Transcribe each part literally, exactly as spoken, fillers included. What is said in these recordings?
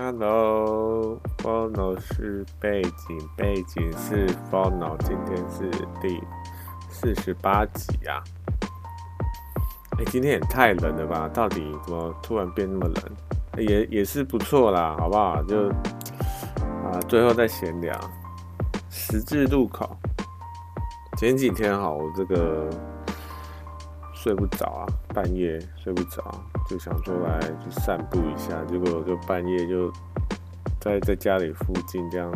Hello， Fono 是背景，背景是 Fono， 今天是第四十八集啊。哎、欸，今天也太冷了吧？到底怎么突然变那么冷？欸、也也是不错啦，好不好？就啊，最后再闲聊。十字路口，前几天哈，我这个睡不着啊，半夜睡不着。就想出来去散步一下，结果我就半夜就在在家里附近这样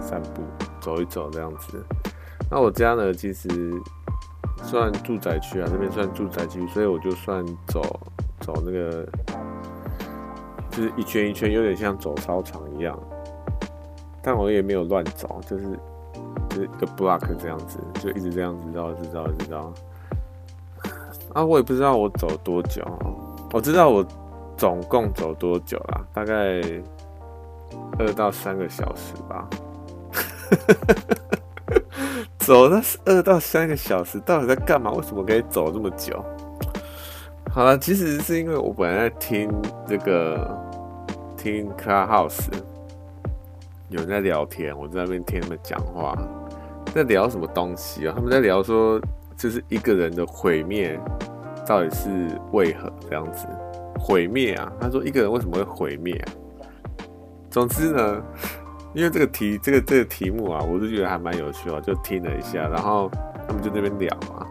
散步走一走这样子。那我家呢，其实算住宅区啊，这边算住宅区，所以我就算走走那个，就是一圈一圈，有点像走操场一样。但我也没有乱走，就是就是一个 block 这样子，就一直这样子绕，一直绕，一直绕。啊，我也不知道我走多久，我知道我总共走多久啦，大概二到三个小时吧。走那二到三个小时，到底在干嘛？为什么可以走这么久？好了，其实是因为我本来在听这个听 Clubhouse， 有人在聊天，我在那边听他们讲话，在聊什么东西啊？他们在聊说，就是一个人的毁灭到底是为何这样子？毁灭啊！他说一个人为什么会毁灭啊？总之呢，因为这个题这个这个题目啊，我就觉得还蛮有趣的，就听了一下，然后他们就那边聊啊，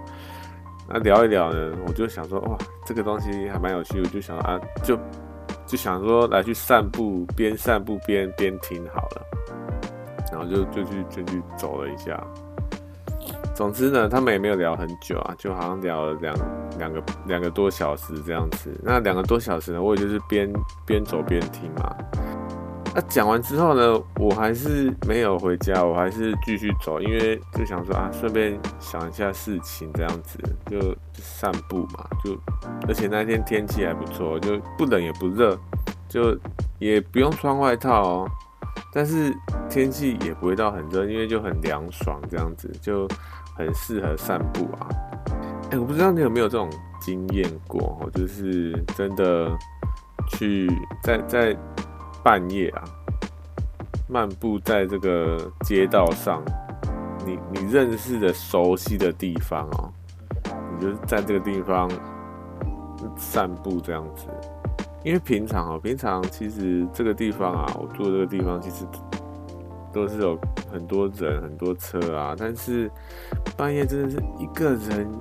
那聊一聊呢，我就想说哇，这个东西还蛮有趣，我就想啊，就就想说来去散步，边散步边边听好了，然后就就去就去走了一下。总之呢，他们也没有聊很久啊，就好像聊了两两个两个多小时这样子。那两个多小时呢，我也就是边边走边听嘛。那、啊、讲完之后呢，我还是没有回家，我还是继续走，因为就想说啊，顺便想一下事情这样子，就散步嘛。就而且那天天气还不错，就不冷也不热，就也不用穿外套哦。但是天气也不会到很热，因为就很凉爽这样子，就很适合散步啊。哎、欸，我不知道你有没有这种经验过，我就是真的去在在半夜啊，漫步在这个街道上，你你认识的熟悉的地方哦，你就是在这个地方散步这样子。因为平常哦，平常其实这个地方啊，我住的这个地方其实都是有很多人、很多车啊，但是半夜真的是一个人，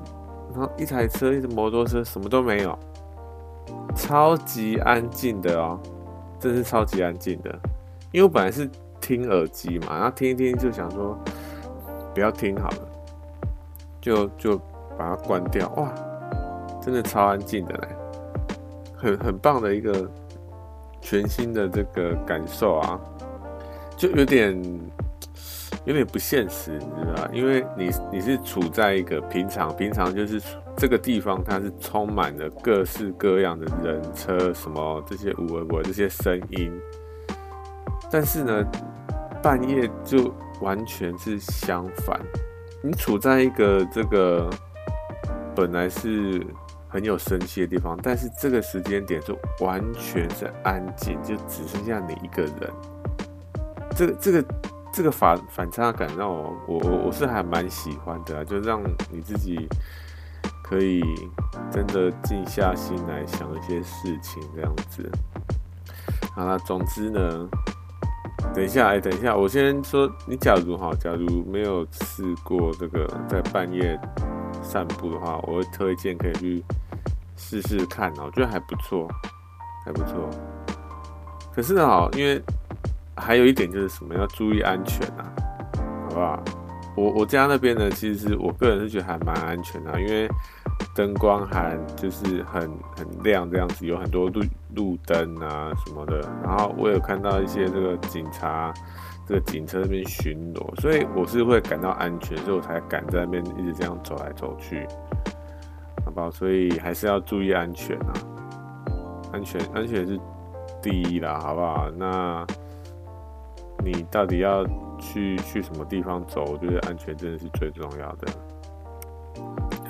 然后一台车、一台摩托车，什么都没有，超级安静的哦，真是超级安静的。因为我本来是听耳机嘛，然后听一听就想说不要听好了，就就把它关掉。哇，真的超安静的嘞！很很棒的一个全新的这个感受啊，就有点有点不现实，你知道吧？因为你你是处在一个平常平常就是这个地方，它是充满了各式各样的人车什么这些无为不为这些声音，但是呢，半夜就完全是相反，你处在一个这个本来是很有生气的地方，但是这个时间点就完全是安静，就只剩下你一个人。这个这个这个反反差感让我我我是还蛮喜欢的啊，就让你自己可以真的静下心来想一些事情这样子。好啦，总之呢，等一下，哎、欸，等一下，我先说，你假如哈，假如没有试过这个在半夜散步的话，我会推荐可以去试试看哦，我觉得还不错，还不错。可是呢，因为还有一点就是什么，要注意安全啊，好不好？我我家那边呢，其实我个人是觉得还蛮安全的，因为灯光还就是很很亮这样子，有很多路路灯啊什么的。然后我有看到一些这个警察，这个警车那边巡逻，所以我是会感到安全，所以我才敢在那边一直这样走来走去，好不好？所以还是要注意安全啊，安全安全是第一啦，好不好？那你到底要去去什么地方走？我觉得安全真的是最重要的。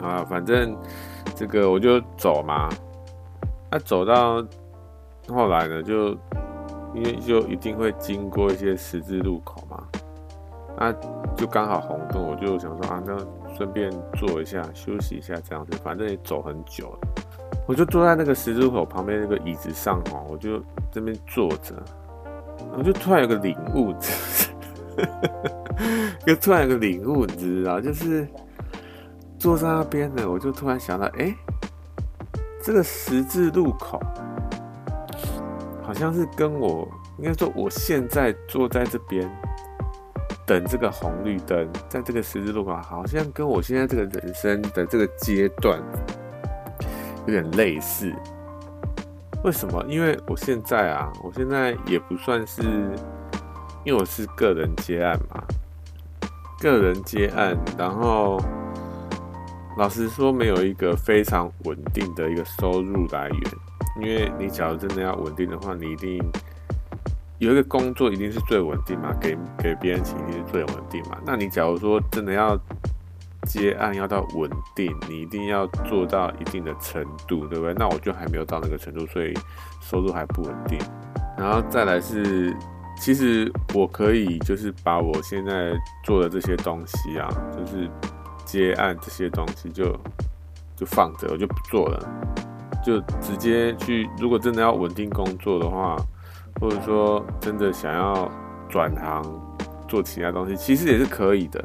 好啦，反正这个我就走嘛，啊，走到后来呢，就因为就一定会经过一些十字路口嘛，那就刚好红灯，我就想说啊，那顺便坐一下休息一下这样子，反正也走很久了，我就坐在那个十字路口旁边那个椅子上哦，我就这边坐着，我就突然有个领悟，就突然有个领悟，你知道，就是坐在那边的，我就突然想到，哎、欸，这个十字路口好像是跟我，应该说我现在坐在这边等这个红绿灯，在这个十字路口，好像跟我现在这个人生的这个阶段有点类似。为什么？因为我现在啊，我现在也不算是，因为我是个人接案嘛，个人接案，然后老实说没有一个非常稳定的一个收入来源，因为你假如真的要稳定的话，你一定有一个工作一定是最稳定嘛，给给别人钱一定是最稳定嘛。那你假如说真的要接案要到稳定，你一定要做到一定的程度，对不对？那我就还没有到那个程度，所以收入还不稳定。然后再来是，其实我可以就是把我现在做的这些东西啊，就是接案这些东西就就放着，我就不做了，就直接去。如果真的要稳定工作的话，或者说真的想要转行做其他东西，其实也是可以的，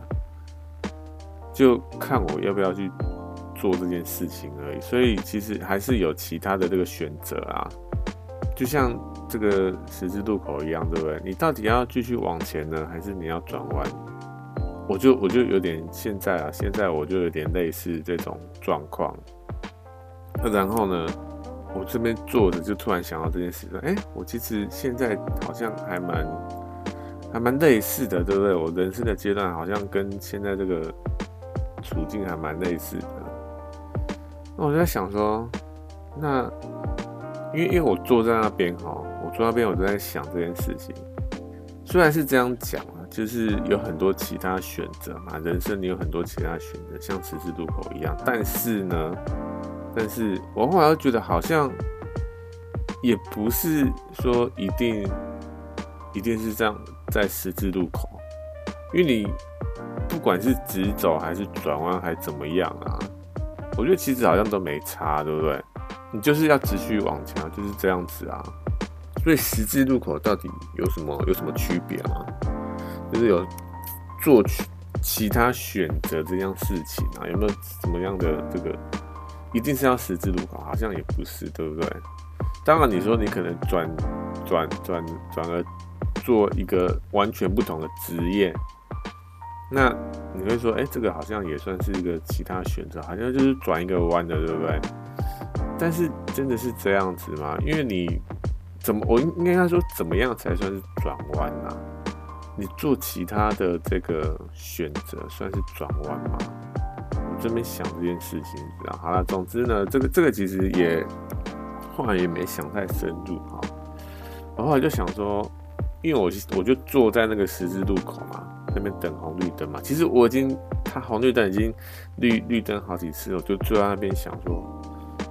就看我要不要去做这件事情而已。所以其实还是有其他的这个选择啊，就像这个十字路口一样，对不对？你到底要继续往前呢，还是你要转弯？我就我就有点现在啊，现在我就有点类似这种状况。然后呢？我这边坐着就突然想到这件事情，哎、欸，我其实现在好像还蛮还蛮类似的，对不对？我人生的阶段好像跟现在这个处境还蛮类似的。那我就在想说，那因为因为我坐在那边哈，我坐在那边我就在想这件事情。虽然是这样讲啊，就是有很多其他选择嘛，人生你有很多其他选择，像十字路口一样，但是呢。但是我后来又觉得好像也不是说一定一定是这样在十字路口，因为你不管是直走还是转弯还怎么样啊，我觉得其实好像都没差，对不对？你就是要持续往前，就是这样子啊。所以十字路口到底有什么有什么区别吗？就是有做其他选择这样事情啊，有没有怎么样的这个？一定是要十字路口，好像也不是，对不对？当然，你说你可能转转转转而做一个完全不同的职业，那你会说，哎，这个好像也算是一个其他选择，好像就是转一个弯的，对不对？但是真的是这样子吗？因为你怎么，我应该说怎么样才算是转弯啊？你做其他的这个选择算是转弯吗？这边想这件事情，好了，总之呢，这个这个其实也后来也没想太深入哈。我后来就想说，因为我我就坐在那个十字路口嘛，那边等红绿灯嘛。其实我已经，它红绿灯已经绿绿灯好几次，我就坐在那边想说，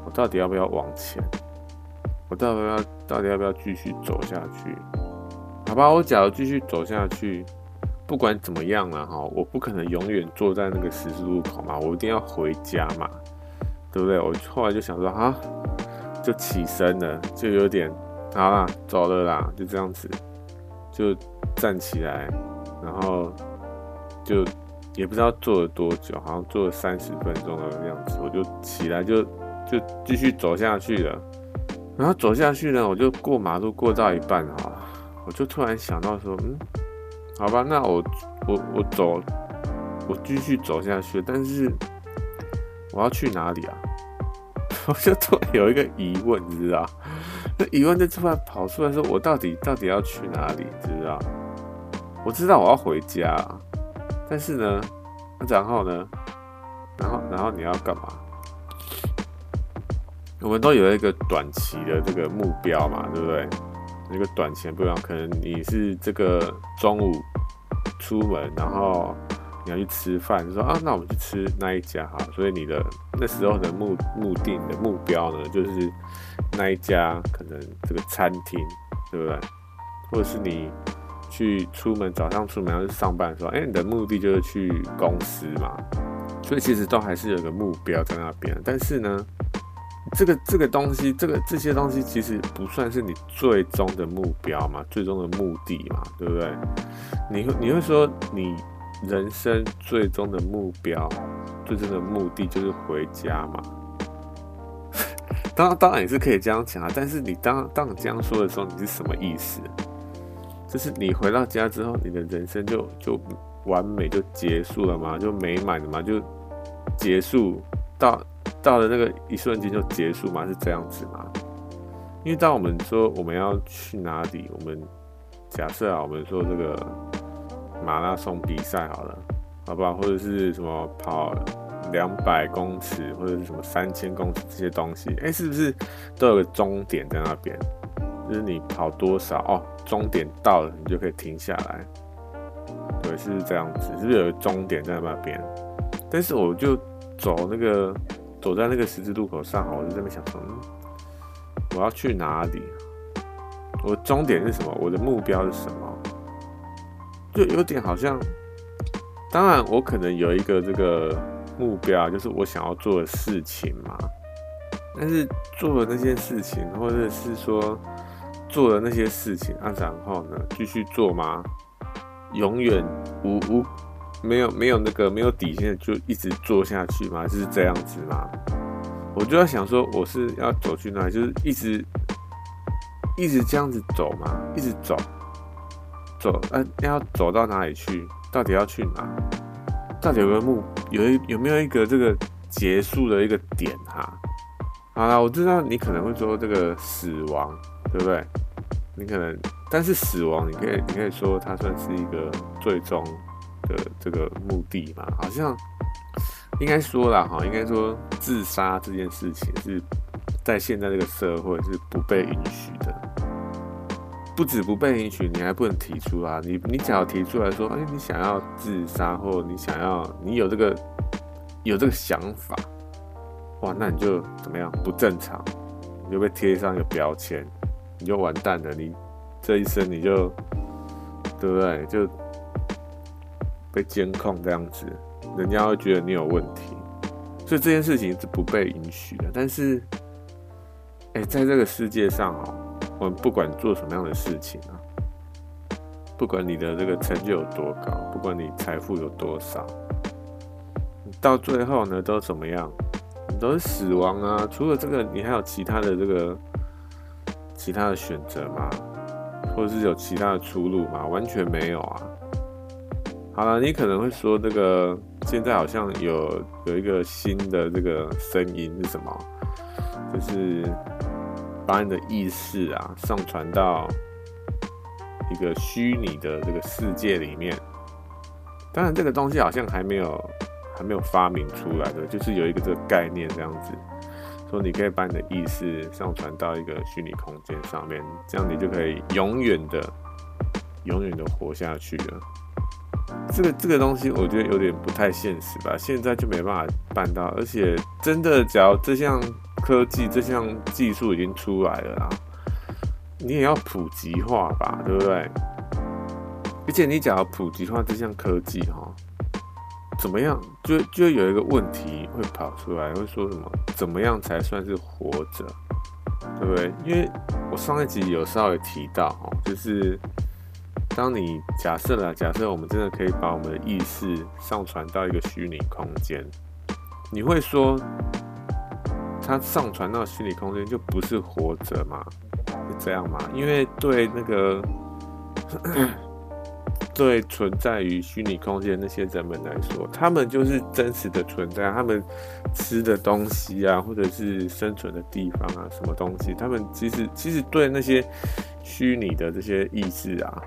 我到底要不要往前？我到底要到底要不要继续走下去？好吧，我假如继续走下去。不管怎么样啦，哈，我不可能永远坐在那个十字路口嘛，我一定要回家嘛，对不对？我后来就想说，哈、啊，就起身了，就有点，好啦，走了啦，就这样子，就站起来，然后就也不知道坐了多久，好像坐了三十分钟的样子，我就起来就就继续走下去了。然后走下去呢，我就过马路过到一半哈，我就突然想到说，嗯。好吧，那我我我走，我继续走下去，但是我要去哪里啊？我就突然有一个疑问，你知道？那疑问就突然跑出来说，我到底到底要去哪里？你知道？我知道我要回家，但是呢，然后呢，然后然后你要干嘛？我们都有一个短期的这个目标嘛，对不对？那个短期不一样，可能你是这个中午出门，然后你要去吃饭，就说啊，那我们去吃那一家哈。所以你的那时候的目目的、你的目标呢，就是那一家可能这个餐厅，对不对？或者是你去出门，早上出门要去上班的时候，哎、欸，你的目的就是去公司嘛。所以其实都还是有个目标在那边，但是呢，这个这个东西，这个这些东西其实不算是你最终的目标嘛，最终的目的嘛，对不对？你会你会说你人生最终的目标，最终的目的就是回家嘛？当然当然也是可以这样讲啊，但是你当当你这样说的时候，你是什么意思？就是你回到家之后，你的人生就就完美就结束了嘛，就美满了嘛，就结束到到了那个一瞬间就结束嘛，是这样子嘛？因为当我们说我们要去哪里，我们假设啊，我们说这个马拉松比赛好了，好不好？或者是什么跑两百公尺，或者是什么三千公尺这些东西，哎、欸，是不是都有个终点在那边？就是你跑多少哦，终点到了，你就可以停下来。对，是这样子，是不是有个终点在那边？但是我就走那个走在那个十字路口上，我就在那边想说、嗯，我要去哪里？我的终点是什么？我的目标是什么？就有点好像，当然我可能有一个这个目标，就是我想要做的事情嘛。但是做了那些事情，或者是说做了那些事情啊，然后呢，继续做吗？永远无无没有没有那个没有底线，就一直做下去嘛，就是这样子嘛。我就在想说，我是要走去哪，就是一直一直这样子走嘛，一直走走，呃、啊，要走到哪里去？到底要去哪？到底有个目，有有没有一个这个结束的一个点哈？好啦，我知道你可能会说这个死亡，对不对？你可能。但是死亡，你可以你可以说它算是一个最终的这个目的嘛？好像应该说啦，哈，应该说自杀这件事情是在现在这个社会是不被允许的。不止不被允许，你还不能提出啊！你你只要提出来说，哎、欸，你想要自杀，或你想要你有这个有这个想法，哇，那你就怎么样？不正常，你就被贴上一个标签，你就完蛋了，你。这一生你就，对不对？就被监控这样子，人家会觉得你有问题，所以这件事情是不被允许的。但是，哎，在这个世界上哦，我们不管做什么样的事情啊，不管你的这个成就有多高，不管你财富有多少，到最后呢，都怎么样？你都是死亡啊！除了这个，你还有其他的这个其他的选择吗？或者是有其他的出路吗？完全没有啊！好了，你可能会说，这个现在好像有有一个新的这个声音是什么？就是把你的意识啊上传到一个虚拟的这个世界里面。当然，这个东西好像还没有还没有发明出来的，就是有一个这个概念这样子。说你可以把你的意识上传到一个虚拟空间上面，这样你就可以永远的、永远的活下去了。这个这个东西，我觉得有点不太现实吧，现在就没办法办到。而且，真的，假如这项科技、这项技术已经出来了啦，你也要普及化吧，对不对？而且，你假如普及化这项科技，哈。怎么样？就就有一个问题会跑出来，会说什么？怎么样才算是活着？对不对？因为我上一集有稍微提到哦，就是当你假设啦，假设我们真的可以把我们的意识上传到一个虚拟空间，你会说它上传到虚拟空间就不是活着吗？是这样吗？因为对那个。对存在于虚拟空间那些人们来说，他们就是真实的存在，他们吃的东西啊，或者是生存的地方啊，什么东西，他们其实其实对那些虚拟的这些意识啊，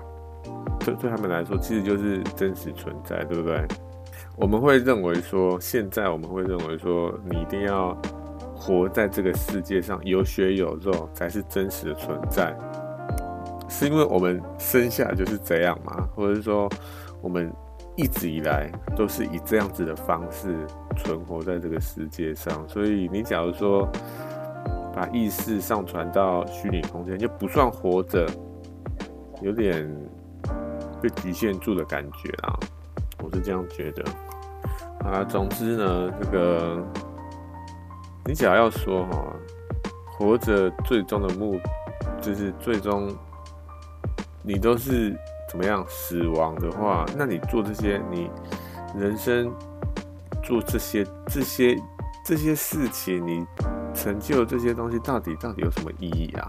对对他们来说，其实就是真实存在，对不对？我们会认为说，现在我们会认为说，你一定要活在这个世界上，有血有肉才是真实的存在。是因为我们生下就是这样嘛，或者是说我们一直以来都是以这样子的方式存活在这个世界上，所以你假如说把意识上传到虚拟空间，就不算活着，有点被局限住的感觉啦，我是这样觉得。啊，总之呢，这个你只要要说哈，活着最终的目就是最终你都是。怎么样？死亡的话，那你做这些，你人生做这些、这些、这些事情，你成就这些东西，到底到底有什么意义啊？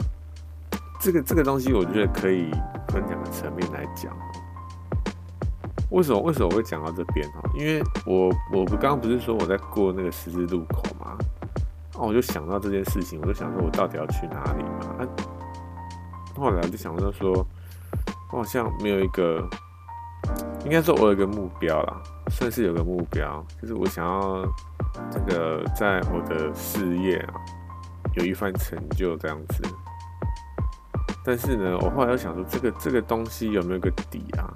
这个这个东西，我觉得可以分两个层面来讲。为什么为什么我会讲到这边？因为我我刚刚不是说我在过那个十字路口嘛，啊，我就想到这件事情，我就想说，我到底要去哪里嘛？啊，后来我就想到说。我好像没有一个，应该说我有一个目标啦，算是有个目标，就是我想要这个在我的事业啊有一番成就这样子。但是呢，我后来又想说，这个这个东西有没有个底啊？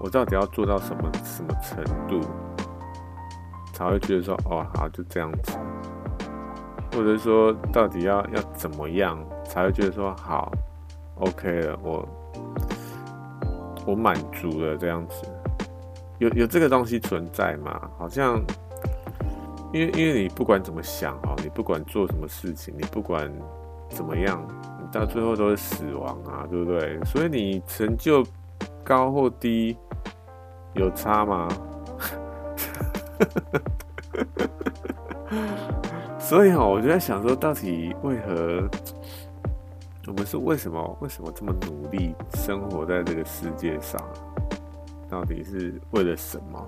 我到底要做到什么什么程度，才会觉得说，哦，好，就这样子，或者说到底要要怎么样，才会觉得说，好 ，OK 了，我。我满足了这样子，有有这个东西存在嘛？好像，因为因为你不管怎么想哦，你不管做什么事情，你不管怎么样，你到最后都是死亡啊，对不对？所以你成就高或低有差吗？所以哦，我就在想说，到底为何？我们是为什么为什么这么努力生活在这个世界上？到底是为了什么？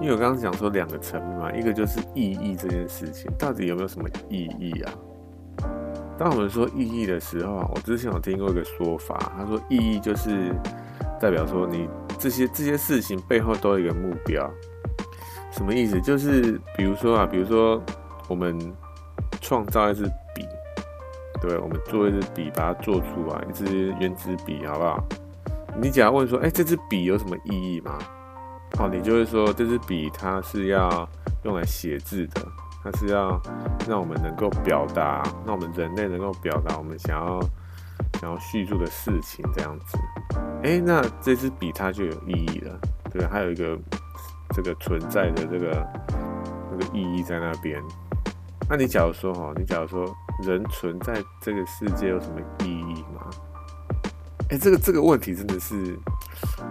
因为我刚刚讲说两个层面嘛，一个就是意义这件事情，到底有没有什么意义啊？当我们说意义的时候，我之前有听过一个说法，他说意义就是代表说你这些这些事情背后都有一个目标。什么意思？就是比如说啊，比如说我们创造一支笔。对，我们做一支笔，把它做出来，一支原子笔，好不好？你假如问说，哎、欸，这支笔有什么意义吗？好，你就会说，这支笔它是要用来写字的，它是要让我们能够表达，让我们人类能够表达我们想要想要叙述的事情，这样子。哎、欸，那这支笔它就有意义了，对，还有一个这个存在的这个那个意义在那边。那你假如说，哈，你假如说。人存在这个世界有什么意义吗？哎，这个这个问题真的是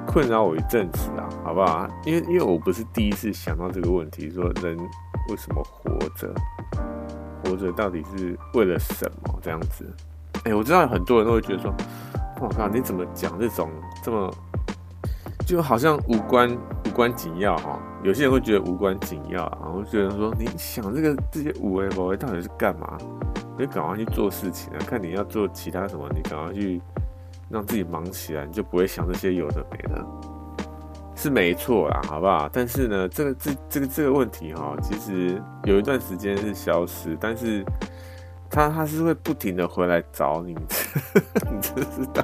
困扰我一阵子啊，好不好？因为因为我不是第一次想到这个问题，说人为什么活着，活着到底是为了什么这样子？哎，我知道很多人都会觉得说，我靠，你怎么讲这种这么就好像无关无关紧要哈、哦。有些人会觉得无关紧要啊，我就觉得说，你想这个这些无为不为到底是干嘛？你赶快去做事情啊！看你要做其他什么，你赶快去让自己忙起来，你就不会想这些有的没的，是没错啦，好不好？但是呢，这个这这个这个问题哈、喔，其实有一段时间是消失，但是它它是会不停的回来找你，你知道，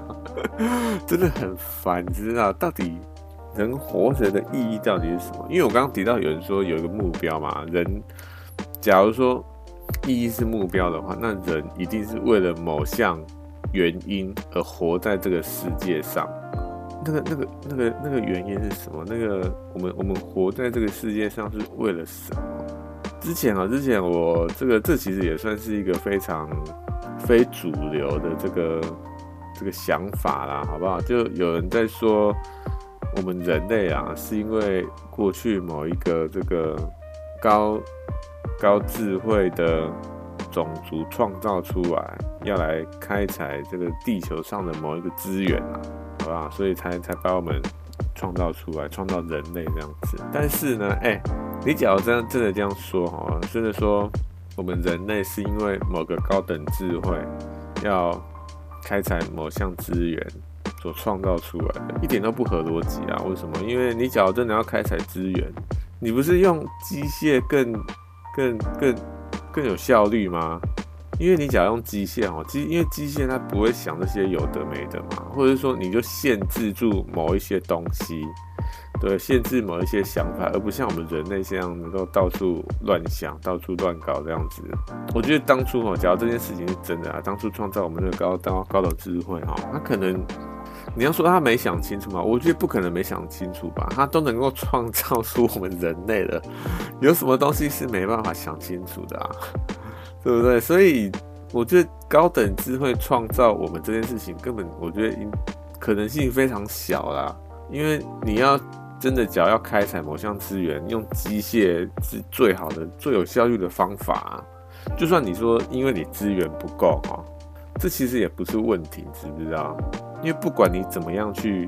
真的很烦，你知道到底人活着的意义到底是什么？因为我刚刚提到有人说有一个目标嘛，人假如说。意义是目标的话，那人一定是为了某项原因而活在这个世界上。那个、那个、那个、那个原因是什么？那个我们我们活在这个世界上是为了什么？之前啊，之前我这个这其实也算是一个非常非主流的这个这个想法啦，好不好？就有人在说，我们人类啊，是因为过去某一个这个高。高智慧的种族创造出来，要来开采这个地球上的某一个资源啊，好不好？所以才才把我们创造出来，创造人类这样子。但是呢，哎、欸，你假如真真的这样说哈，真的说我们人类是因为某个高等智慧要开采某项资源所创造出来的，一点都不合逻辑啊！为什么？因为你假如真的要开采资源，你不是用机械更更更更有效率吗？因为你假如用机械哦，机因为机械它不会想这些有的没的嘛，或者说你就限制住某一些东西，对，限制某一些想法，而不像我们人类这样能够到处乱想、到处乱搞这样子。我觉得当初哦，假如这件事情是真的啊，当初创造我们这个高高高等智慧哦，它可能。你要说他没想清楚吗？我觉得不可能没想清楚吧，他都能够创造出我们人类了，有什么东西是没办法想清楚的啊？对不对？所以我觉得高等智慧创造我们这件事情，根本我觉得可能性非常小啦，因为你要真的只要开采某项资源，用机械是最好的、最有效率的方法啊。就算你说因为你资源不够啊，这其实也不是问题，知不知道？因为不管你怎么样去，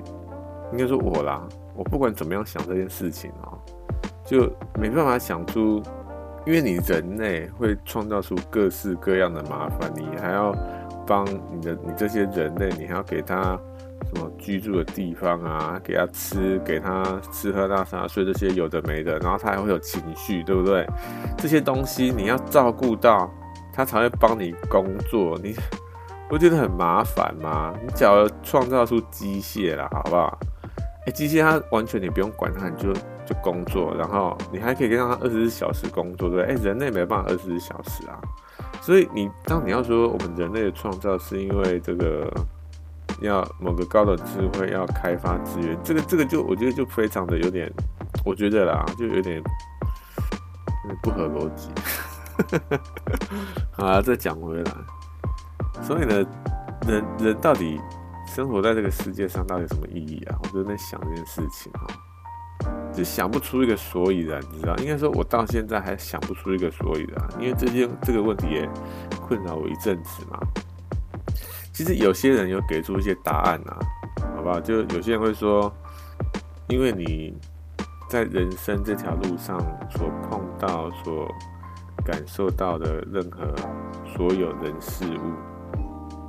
应该说我啦，我不管怎么样想这件事情哦，就没办法想出，因为你人类会创造出各式各样的麻烦，你还要帮你的你这些人类，你还要给他什么居住的地方啊，给他吃，给他吃喝拉撒睡这些有的没的，然后他还会有情绪，对不对？这些东西你要照顾到，他才会帮你工作，你。不觉得很麻烦吗？你只要创造出机械啦，好不好？哎、欸，机械它完全你不用管它，你就就工作，然后你还可以让它二十四小时工作，对不对？哎、欸，人类没办法二十四小时啊。所以你当你要说我们人类的创造是因为这个要某个高等智慧要开发资源，这个这个就我觉得就非常的有点，我觉得啦，就有点不合逻辑。好啦，再讲回来。所以呢，人人到底生活在这个世界上到底有什么意义啊？我就在那边想这件事情啊、喔，就想不出一个所以然，你知道？应该说，我到现在还想不出一个所以然，因为这件这个问题也困扰我一阵子嘛。其实有些人有给出一些答案啊，好不好？就有些人会说，因为你在人生这条路上所碰到、所感受到的任何所有人事物。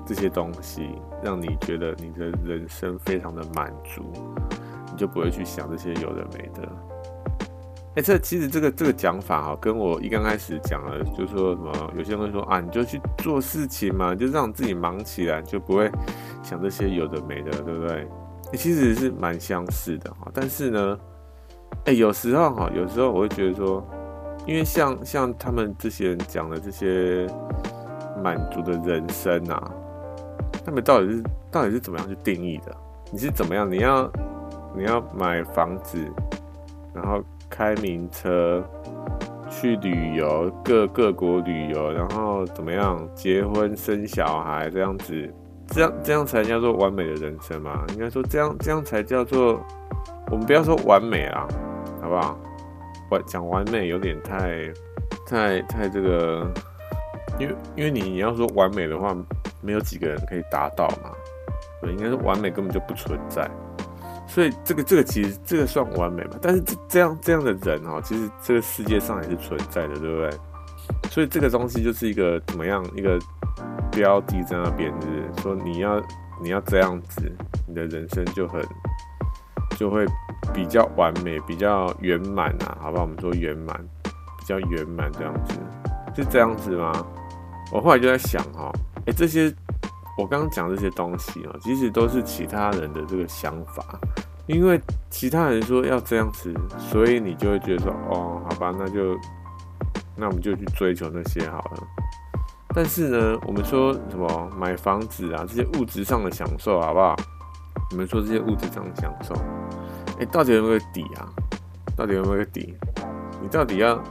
这些东西让你觉得你的人生非常的满足，你就不会去想这些有的没的。哎、欸，这其实这个这个讲法哈、喔，跟我一刚开始讲了，就说什么有些人会说啊，你就去做事情嘛，就让自己忙起来，就不会想这些有的没的，对不对？欸、其实是蛮相似的哈、喔。但是呢，哎、欸，有时候哈、喔，有时候我会觉得说，因为像像他们这些人讲的这些满足的人生啊。他们到底是到底是怎么样去定义的？你是怎么样？你要你要买房子，然后开名车，去旅游各各国旅游，然后怎么样？结婚生小孩这样子，这样这样才叫做完美的人生嘛？应该说这样这样才叫做我们不要说完美啦，好不好？我讲完美有点太太太这个，因为因为你要说完美的话。没有几个人可以达到嘛，所以应该是完美根本就不存在，所以这个这个其实这个算完美嘛，但是这样这样的人哦，其实这个世界上也是存在的，对不对？所以这个东西就是一个怎么样一个标的在那边，就是说你要你要这样子，你的人生就很就会比较完美，比较圆满啊，好不好？我们说圆满，比较圆满这样子，是这样子吗？我后来就在想哈、哦。哎、欸，这些我刚刚讲这些东西哦，其实都是其他人的这个想法，因为其他人说要这样子，所以你就会觉得说，哦，好吧，那就那我们就去追求那些好了。但是呢，我们说什么买房子啊，这些物质上的享受，好不好？我们说这些物质上的享受，哎、欸，到底有没有个底啊？到底有没有个底？你到底要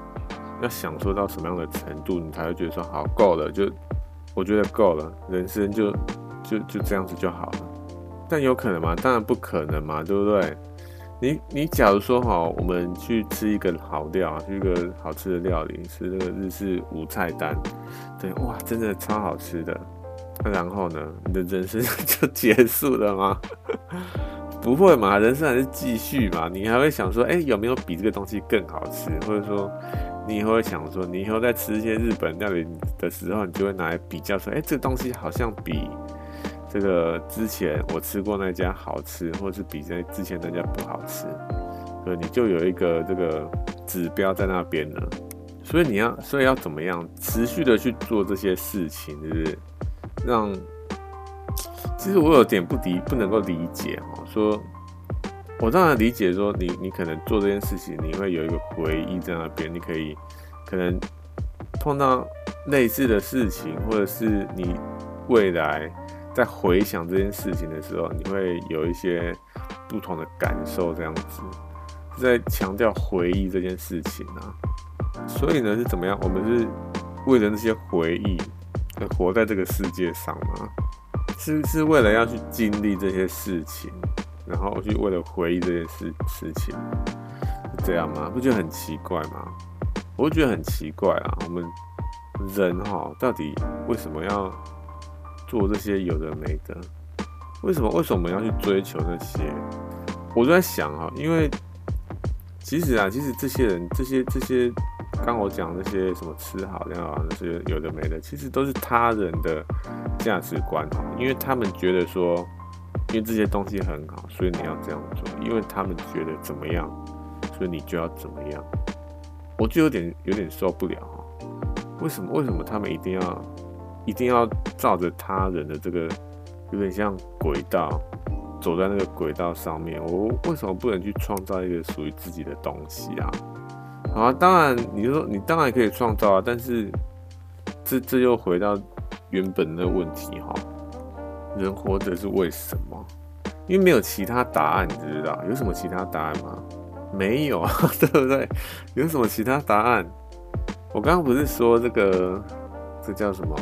要享受到什么样的程度，你才会觉得说，好，够了就。我觉得够了，人生就就就这样子就好了。但有可能吗？当然不可能嘛，对不对？你你假如说哈，我们去吃一个好料，去一个好吃的料理，吃那个日式无菜单，对，哇，真的超好吃的。然后呢，你的人生就结束了吗？不会嘛，人生还是继续嘛。你还会想说，哎，有没有比这个东西更好吃？或者说？你以后会想说，你以后在吃一些日本料理的时候，你就会拿来比较说，哎、欸，这个东西好像比这个之前我吃过那家好吃，或者是比之前那家不好吃，所以你就有一个这个指标在那边了。所以你要，所以要怎么样持续的去做这些事情，对不对？让，其实我有点不理，不能够理解哦。说，我当然理解说你，你可能做这件事情，你会有一个回忆在那边，你可以可能碰到类似的事情，或者是你未来在回想这件事情的时候，你会有一些不同的感受，这样子在强调回忆这件事情啊。所以呢，是怎么样？我们是为了那些回忆而活在这个世界上吗？是是为了要去经历这些事情，然后去为了回忆这些事事情，是这样吗？不觉得很奇怪吗？我觉得很奇怪啊！我们人哈，到底为什么要做这些有的没的？为什么为什么要去追求那些？我就在想哈，因为其实啊，其实这些人，这些这些。刚我讲那些什么吃好料啊，那些有的没的，其实都是他人的价值观哦，因为他们觉得说，因为这些东西很好，所以你要这样做，因为他们觉得怎么样，所以你就要怎么样。我就有点有点受不了哦，为什么为什么他们一定要一定要照着他人的这个有点像轨道走在那个轨道上面？我为什么不能去创造一个属于自己的东西啊？好啊，当然，你说你当然可以创造啊，但是这这又回到原本的问题哈，人活着是为什么？因为没有其他答案，你知道？有什么其他答案吗？没有啊，对不对？有什么其他答案？我刚刚不是说这个，这叫什么？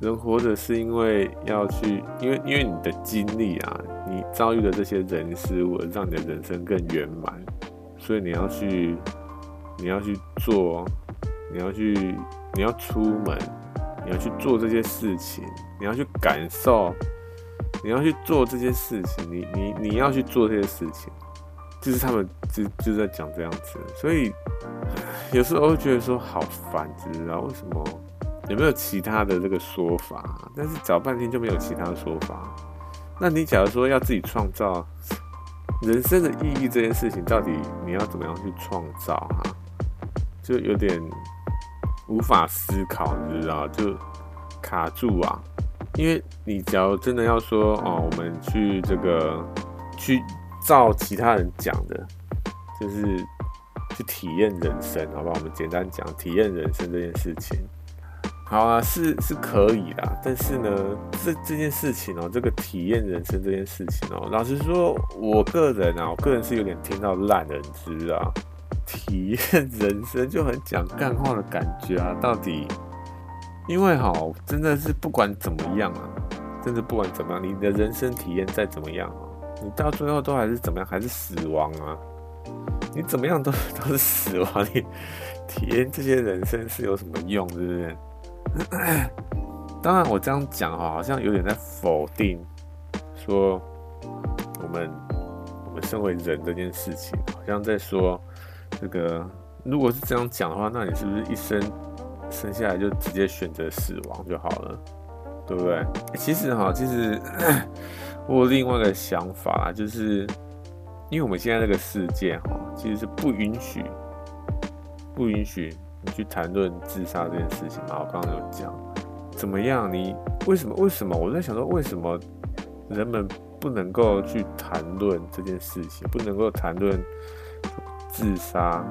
人活着是因为要去，因为因为你的经历啊，你遭遇的这些人事物，让你的人生更圆满，所以你要去。你要去做，你要去，你要出门，你要去做这些事情，你要去感受，你要去做这些事情，你你你要去做这些事情，就是他们就就在讲这样子，所以有时候会觉得说好烦，知道为什么？有没有其他的这个说法？但是找半天就没有其他的说法。那你假如说要自己创造人生的意义这件事情，到底你要怎么样去创造啊？就有点无法思考，你知道，就卡住啊。因为你假如真的要说哦，我们去这个去照其他人讲的，就是去体验人生，好不好？我们简单讲体验人生这件事情，好啊，是是可以啦。但是呢，这这件事情哦，这个体验人生这件事情哦，老实说，我个人啊，我个人是有点听到烂人知啊。体验人生就很讲干话的感觉啊！到底，因为哈，真的是不管怎么样啊，真的不管怎么样，你的人生体验再怎么样啊，你到最后都还是怎么样，还是死亡啊！你怎么样都都是死亡，你体验这些人生是有什么用，对不对？当然，我这样讲哈，好像有点在否定说我们我们身为人这件事情，好像在说。这个如果是这样讲的话，那你是不是一生生下来就直接选择死亡就好了，对不对？欸、其实哈，其实我有另外一个想法，就是因为我们现在这个世界哈，其实是不允许、不允许你去谈论自杀这件事情嘛。我刚刚有讲，怎么样？你为什么？为什么？我在想说，为什么人们不能够去谈论这件事情，不能够谈论？自杀，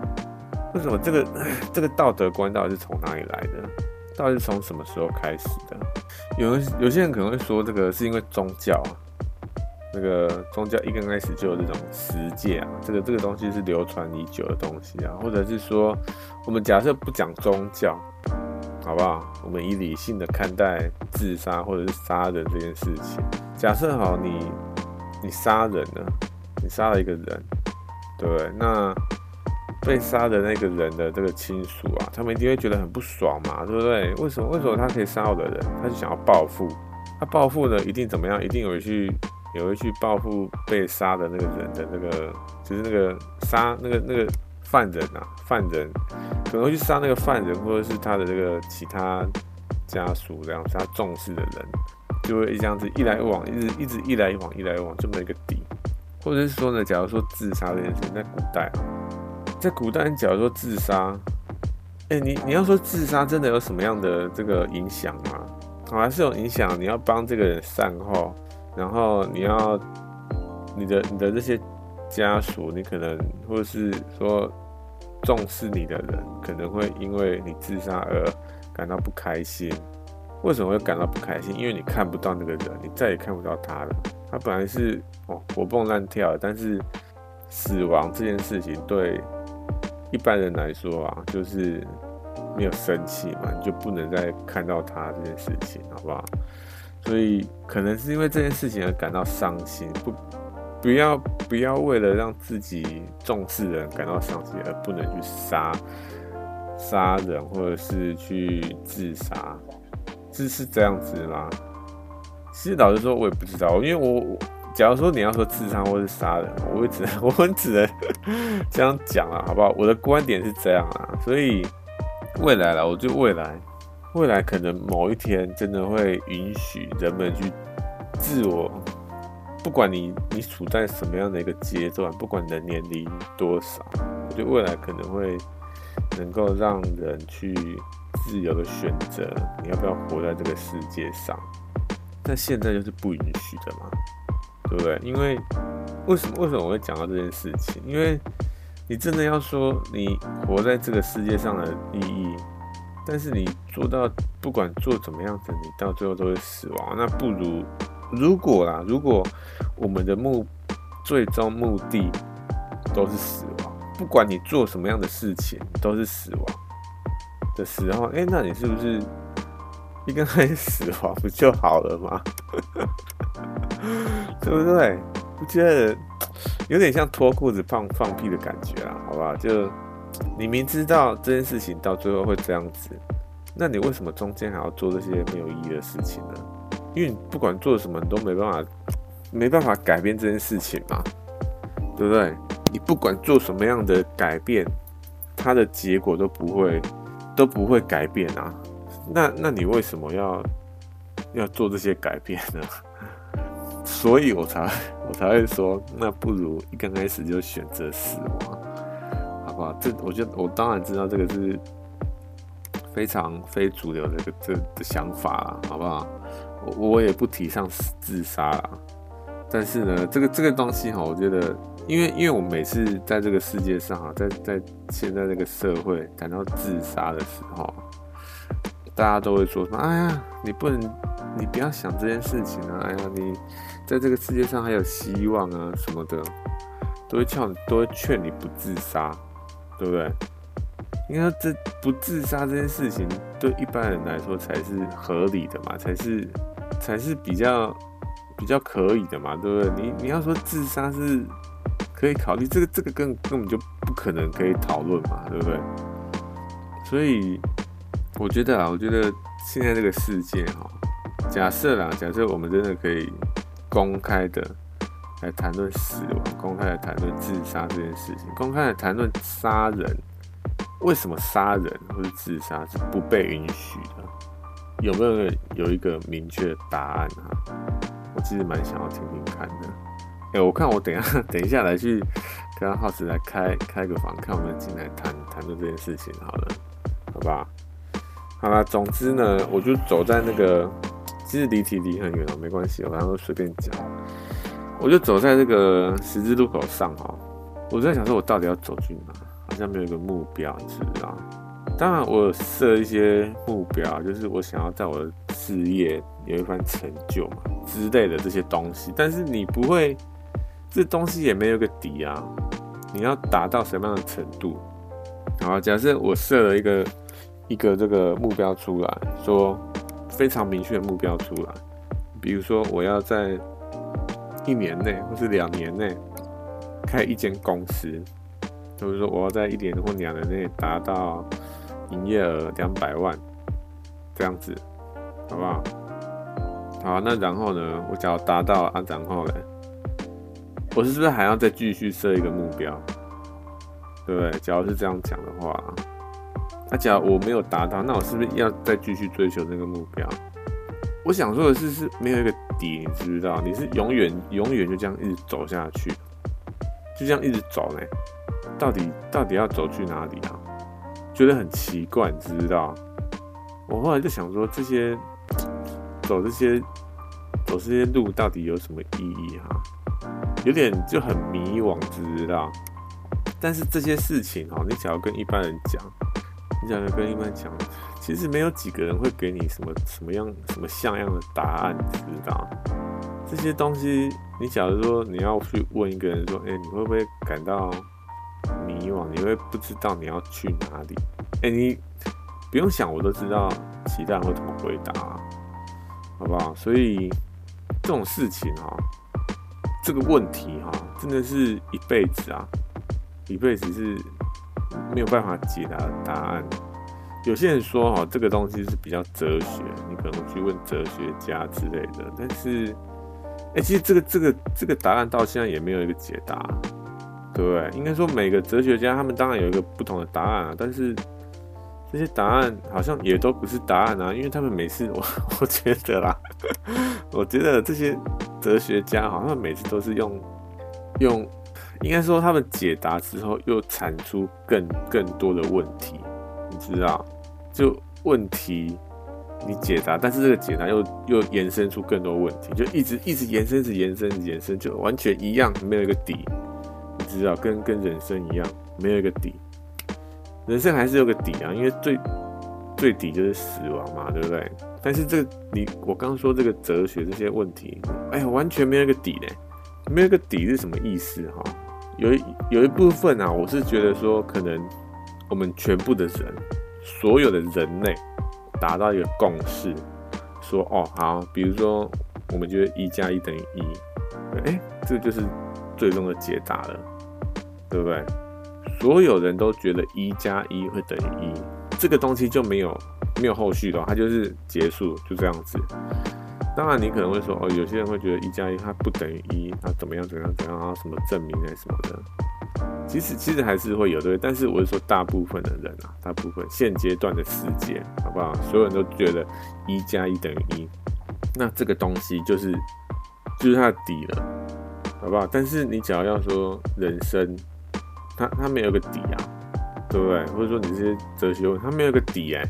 为什么这个这个道德观到底是从哪里来的？到底是从什么时候开始的？有有些人可能会说，这个是因为宗教啊，那个宗教一刚开始就有这种十戒啊，这个这个东西是流传已久的东西啊，或者是说，我们假设不讲宗教，好不好？我们以理性的看待自杀或者是杀人这件事情。假设好，你你杀人了，你杀了一个人。对，那被杀的那个人的这个亲属啊，他们一定会觉得很不爽嘛，对不对？为什么？为什么他可以杀我的人，他就想要报复？他报复呢，一定怎么样？一定有去，有去报复被杀的那个人的那个，就是那个杀那个那个犯人啊，犯人可能会去杀那个犯人，或者是他的这个其他家属这样子，他重视的人就会这样子一来一往，一直一直一来一往，一来一往，这么一个底。或者是说呢，假如说自杀这件事情，在古代啊，在古代，假如说自杀，欸、你, 你要说自杀真的有什么样的这个影响吗？好、啊、还是有影响，你要帮这个人善后，然后你要你的你的这些家属，你可能或者是说重视你的人，可能会因为你自杀而感到不开心。为什么会感到不开心？因为你看不到那个人，你再也看不到他了。他本来是哦活蹦乱跳，但是死亡这件事情对一般人来说啊，就是没有生气嘛，你就不能再看到他这件事情，好不好？所以可能是因为这件事情而感到伤心，不不要不要为了让自己重视人感到伤心而不能去杀杀人或者是去自杀，是是这样子吗？其实老实说，我也不知道，因为我。我假如说你要说自杀或是杀人，我只能我只能这样讲啦，好不好？我的观点是这样啦，所以未来啦，我就未来未来可能某一天真的会允许人们去自我，不管你你处在什么样的一个阶段，不管你的年龄多少，我觉得未来可能会能够让人去自由的选择你要不要活在这个世界上，但现在就是不允许的嘛。对不对？因为为什么为什么我会讲到这件事情？因为你真的要说你活在这个世界上的意义，但是你做到不管做怎么样子，你到最后都会死亡。那不如如果啦，如果我们的目最终目的都是死亡，不管你做什么样的事情都是死亡的时候，哎，那你是不是一刚开始死亡不就好了吗？对不对？我觉得有点像脱裤子放放屁的感觉啦，好不好？就你明知道这件事情到最后会这样子，那你为什么中间还要做这些没有意义的事情呢？因为你不管做什么，你都没办法没办法改变这件事情嘛，对不对？你不管做什么样的改变，它的结果都不会都不会改变啊。那那你为什么要要做这些改变呢？所以我才我才会说，那不如一刚开始就选择死亡，好不好？这我觉得我当然知道这个是非常非主流的这个这的想法啦，好不好？我我也不提倡自杀啦，但是呢，这个这个东西哈，我觉得，因为因为我每次在这个世界上啊，在在现在这个社会谈到自杀的时候，大家都会说什么？哎呀，你不能，你不要想这件事情啊！哎呀，你在这个世界上还有希望啊，什么的，都会劝，都会劝你不自杀，对不对？因为这不自杀这件事情，对一般人来说才是合理的嘛，才是才是比较比较可以的嘛，对不对？你你要说自杀是可以考虑，这个这个根根本就不可能可以讨论嘛，对不对？所以。我觉得啊，我觉得现在这个世界哈，假设啦，假设我们真的可以公开的来谈论死亡，公开的谈论自杀这件事情，公开的谈论杀人，为什么杀人或者自杀是不被允许的？有没有有一个明确的答案哈、啊？我其实蛮想要听听看的。哎、欸，我看我等一下等一下来去跟浩子来开开个房，看我们进来谈谈论这件事情好了，好不好？好啦，总之呢，我就走在那个，其实离题离很远了，没关系，我然后随便讲。我就走在这个十字路口上哈，我在想说，我到底要走去哪？好像没有一个目标，你知不知道？当然，我有设一些目标，就是我想要在我的事业有一番成就嘛之类的这些东西。但是你不会，这东西也没有个底啊。你要达到什么样的程度？好，假设我设了一个。一个这个目标出来，说非常明确的目标出来，比如说我要在一年内或是两年内开一间公司，或者说我要在一年或两年内达到营业额两百万，这样子，好不好？好，那然后呢，我只要达到啊，然后嘞，我是不是还要再继续设一个目标？对不对？假如是这样讲的话。那、啊、假如我没有达到，那我是不是要再继续追求那个目标？我想说的是，是没有一个底，你知不知道？你是永远永远就这样一直走下去，就这样一直走嘞、欸。到底到底要走去哪里啊？觉得很奇怪，你知道？我后来就想说，这些走这些走这些路到底有什么意义哈、啊？有点就很迷惘，知道？但是这些事情哈、哦，你只要跟一般人讲，你只要跟一般人讲，其实没有几个人会给你什么什么样什么像样的答案，知道？这些东西，你假如说你要去问一个人说，哎、欸，你会不会感到迷惘？你会不知道你要去哪里？哎、欸，你不用想，我都知道其他人会怎么回答、啊，好不好？所以这种事情哈、喔，这个问题哈、喔，真的是一辈子啊，一辈子是没有办法解答的答案。有些人说哈、喔，这个东西是比较哲学，你可能会去问哲学家之类的，但是。欸、其实这个这个这个答案到现在也没有一个解答，对不对？应该说每个哲学家他们当然有一个不同的答案啊，但是这些答案好像也都不是答案啊，因为他们每次我我觉得啦，我觉得这些哲学家好像每次都是用用，应该说他们解答之后又产出更更多的问题，你知道？就问题。你解答，但是这个解答又又延伸出更多问题，就一直一直延伸，一直延伸，一直延伸，就完全一样，没有一个底，你知道，跟跟人生一样，没有一个底。人生还是有个底啊，因为最最底就是死亡嘛，对不对？但是这个你我刚说这个哲学这些问题，哎呀，完全没有一个底嘞，没有一个底是什么意思哈？有一有一部分啊，我是觉得说，可能我们全部的人，所有的人类。达到一个共识，说哦好，比如说我们觉得一加一等于一，哎，这就是最终的解答了，对不对？所有人都觉得一加一会等于一，这个东西就没有没有后续了，它就是结束，就这样子。当然你可能会说哦，有些人会觉得一加一它不等于一，它怎么样怎么样怎么样，然后什么证明哎什么的。其实其实还是会有对，但是我是说大部分的人啊，大部分现阶段的世界，好不好？所有人都觉得一加一等于一，那这个东西就是就是它的底了，好不好？但是你只要要说人生，它它没有个底啊，对不对？或者说你这些哲学问，它没有个底哎、欸，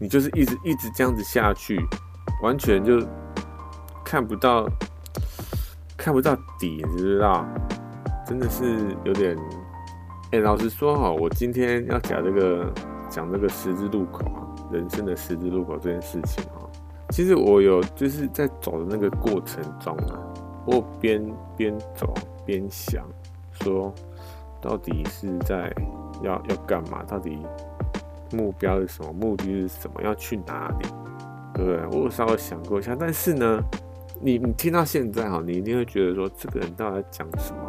你就是一直一直这样子下去，完全就看不到看不到底，你知道？真的是有点，哎、欸，老实说哈，我今天要讲这个讲这个十字路口啊，人生的十字路口这件事情啊，其实我有就是在走的那个过程中啊，我边边走边想，说到底是在要要干嘛？到底目标是什么？目的是什么？要去哪里？对不对？我稍微想过一下，但是呢，你你听到现在哈，你一定会觉得说，这个人到底在讲什么？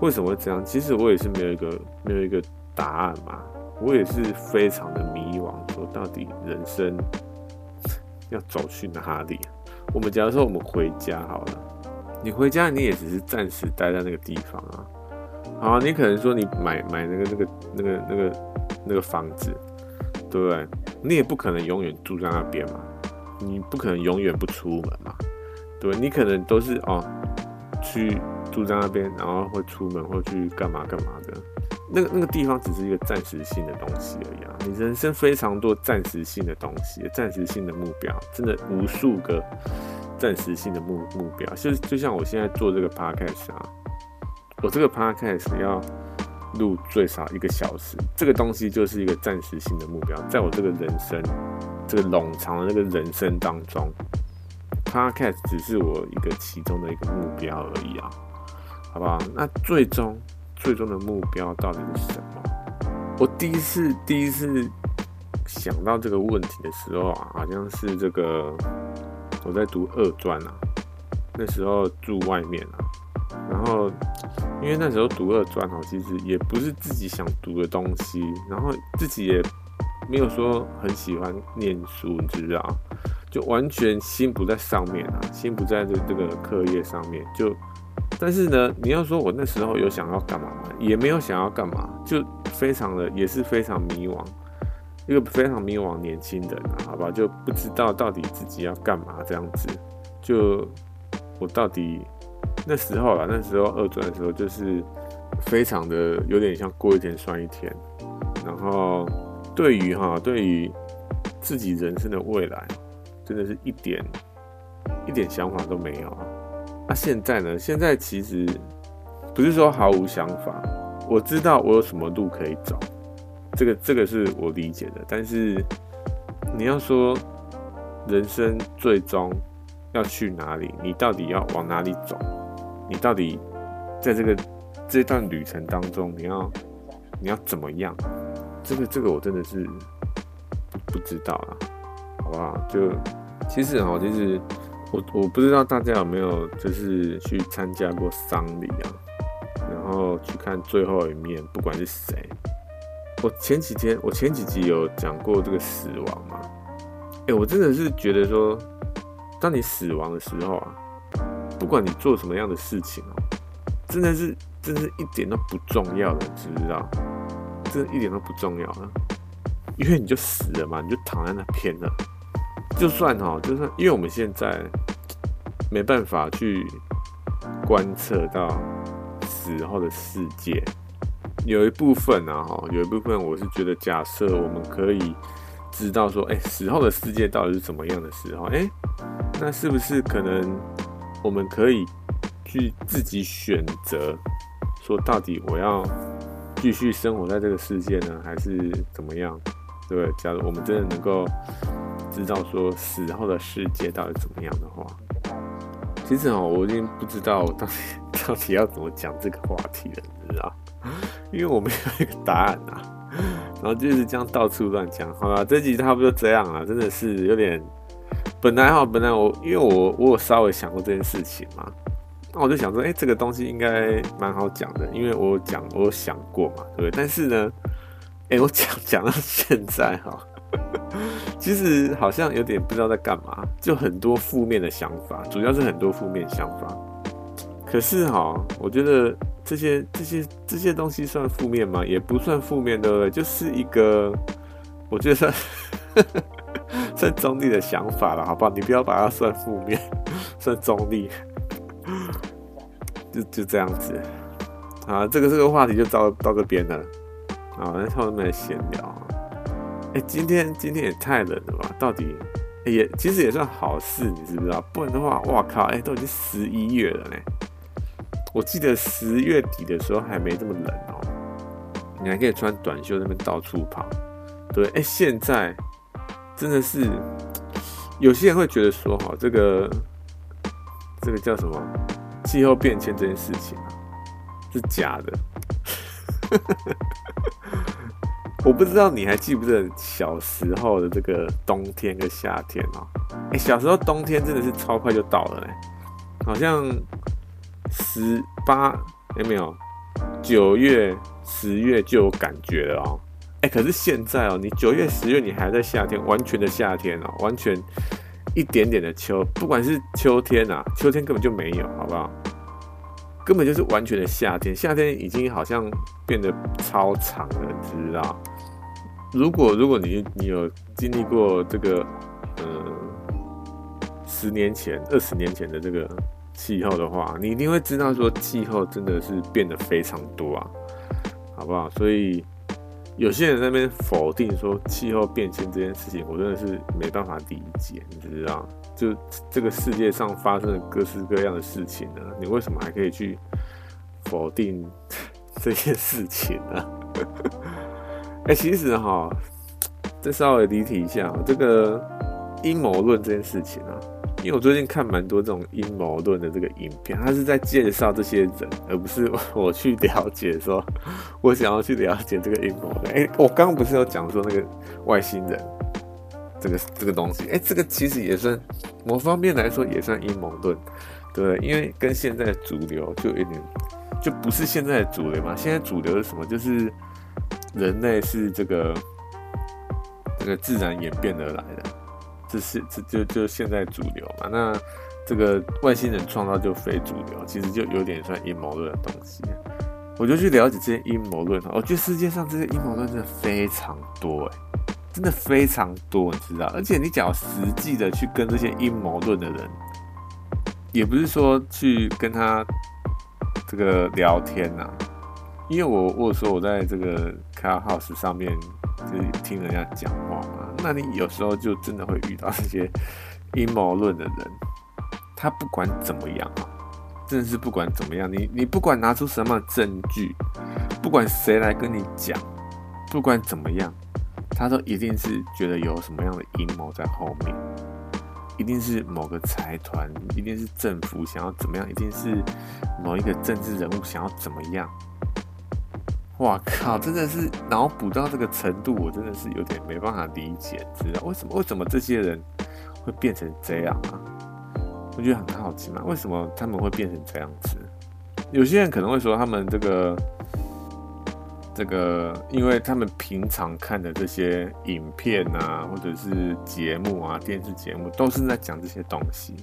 为什么会这样？其实我也是没有一个没有一个答案嘛，我也是非常的迷惘，说到底人生要走去哪里？我们假如说我们回家好了，你回家你也只是暂时待在那个地方啊，好啊，你可能说你买买那个那个那个那个那个房子，对不对？你也不可能永远住在那边嘛，你不可能永远不出门嘛，对，你可能都是哦去。住在那边，然后会出门，会去干嘛干嘛的。那个那个地方只是一个暂时性的东西而已啊！你人生非常多暂时性的东西，暂时性的目标，真的无数个暂时性的目目标。就就像我现在做这个 podcast 啊，我这个 podcast 要录最少一个小时，这个东西就是一个暂时性的目标。在我这个人生这个冗长的那个人生当中 ，podcast 只是我一个其中的一个目标而已啊。好不好？那最终最终的目标到底是什么？我第一次第一次想到这个问题的时候啊，好像是这个我在读二专啊，那时候住外面啊，然后因为那时候读二专哦，其实也不是自己想读的东西，然后自己也没有说很喜欢念书，你知道，就完全心不在上面啊，心不在这个课业上面就。但是呢，你要说我那时候有想要干嘛吗？也没有想要干嘛，就非常的也是非常迷惘，一个非常迷惘年轻人啊，好吧，就不知道到底自己要干嘛这样子。就我到底那时候啦，那时候二专的时候就是非常的有点像过一天算一天，然后对于哈，对于自己人生的未来，真的是一点一点想法都没有。那、啊、现在呢？现在其实不是说毫无想法，我知道我有什么路可以走，这个这个是我理解的。但是你要说人生最终要去哪里，你到底要往哪里走？你到底在这个这段旅程当中，你要你要怎么样？这个这个我真的是不知道啦，好不好？就其实哈，其实我我不知道大家有没有就是去参加过丧礼啊，然后去看最后一面，不管是谁。我前几天我前几集有讲过这个死亡嘛，哎，我真的是觉得说，当你死亡的时候啊，不管你做什么样的事情哦、啊，真的是真的是一点都不重要的，知不知道？真的一点都不重要了，因为你就死了嘛，你就躺在那边了。就算哈，就算，因为我们现在没办法去观测到死后的世界，有一部分啊哈，有一部分我是觉得，假设我们可以知道说，哎、欸，死后的世界到底是怎么样的时候，哎、欸，那是不是可能我们可以去自己选择，说到底我要继续生活在这个世界呢，还是怎么样？对不对？假如我们真的能够知道说死后的世界到底怎么样的话，其实哦，我已经不知道我到底到底要怎么讲这个话题了，你知道？因为我没有一个答案啊，然后就是这样到处乱讲。好啦，这集差不多这样啦，真的是有点。本来哈，本来我因为我我有稍微想过这件事情嘛。那我就想说，哎、欸，这个东西应该蛮好讲的，因为我讲，我有想过嘛，对不对？但是呢，哎、欸，我讲讲到现在哈，其实好像有点不知道在干嘛，就很多负面的想法，主要是很多负面想法。可是哈，我觉得这些这些这些东西算负面吗？也不算负面，对不对？就是一个，我觉得算算中立的想法了，好不好？你不要把它算负面，算中立。就, 就这样子，啊，这个这个话题就到到这边了，啊，那后面闲聊，哎、欸，今天今天也太冷了吧？到底、欸、也其实也算好事，你知不知道？不然的话，哇靠，哎、欸，都已经十一月了呢、欸。我记得十月底的时候还没这么冷哦、喔，你还可以穿短袖在那边到处跑，对，哎、欸，现在真的是有些人会觉得说，哈，这个这个叫什么？气候变迁这件事情、啊、是假的，我不知道你还记不记得小时候的这个冬天跟夏天哦、喔欸？小时候冬天真的是超快就到了、欸，好像十八有没有？九月、十月就有感觉了哦、喔欸。可是现在哦、喔，你九月、十月你还在夏天，完全的夏天哦、喔，完全。一点点的秋，不管是秋天啊，秋天根本就没有，好不好？根本就是完全的夏天，夏天已经好像变得超长了，你知道？如果如果你你有经历过这个，呃，十年前、二十年前的这个气候的话，你一定会知道说气候真的是变得非常多啊，好不好？所以。有些人在那边否定说气候变迁这件事情，我真的是没办法理解，你知道？就这个世界上发生了各式各样的事情呢，你为什么还可以去否定这些事情呢？哎、欸，其实哈，再稍微离题一下，这个阴谋论这件事情啊，因为我最近看蛮多这种阴谋论的这个影片，他是在介绍这些人，而不是我去了解说，我想要去了解这个阴谋论。哎、欸，我刚刚不是有讲说那个外星人这个这个东西？哎、欸，这个其实也算某方面来说也算阴谋论，对不对？因为跟现在的主流就有点，就不是现在的主流嘛。现在主流是什么？就是人类是这个这个自然演变而来的。这是这就就现在主流嘛？那这个外星人创造就非主流，其实就有点算阴谋论的东西。我就去了解这些阴谋论，我觉得世界上这些阴谋论真的非常多、欸，哎，真的非常多，你知道？而且你只要实际的去跟这些阴谋论的人，也不是说去跟他这个聊天呐、啊，因为我我有说我在这个 Clubhouse 上面就是听人家讲话嘛。那你有时候就真的会遇到这些阴谋论的人，他不管怎么样，真的是不管怎么样，你你不管拿出什么证据，不管谁来跟你讲，不管怎么样，他都一定是觉得有什么样的阴谋在后面，一定是某个财团，一定是政府想要怎么样，一定是某一个政治人物想要怎么样。哇靠！真的是脑补到这个程度，我真的是有点没办法理解，知道为什么为什么这些人会变成这样啊？我觉得很好奇嘛，为什么他们会变成这样子？有些人可能会说，他们这个这个，因为他们平常看的这些影片啊，或者是节目啊、电视节目，都是在讲这些东西。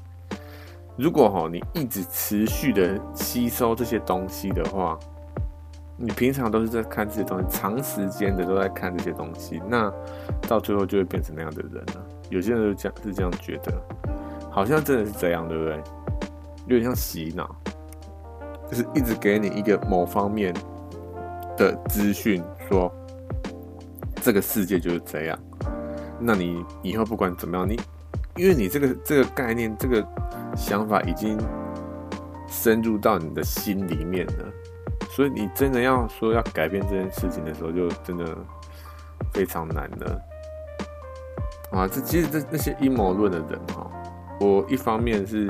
如果吼你一直持续的吸收这些东西的话，你平常都是在看这些东西，长时间的都在看这些东西，那到最后就会变成那样的人了。有些人就这样觉得，好像真的是这样，对不对？有点像洗脑，就是一直给你一个某方面的资讯，说这个世界就是这样。那你以后不管怎么样，你因为你这个这个概念、这个想法已经深入到你的心里面了。所以你真的要说要改变这件事情的时候，就真的非常难了啊！这其实这那些阴谋论的人哈，我一方面是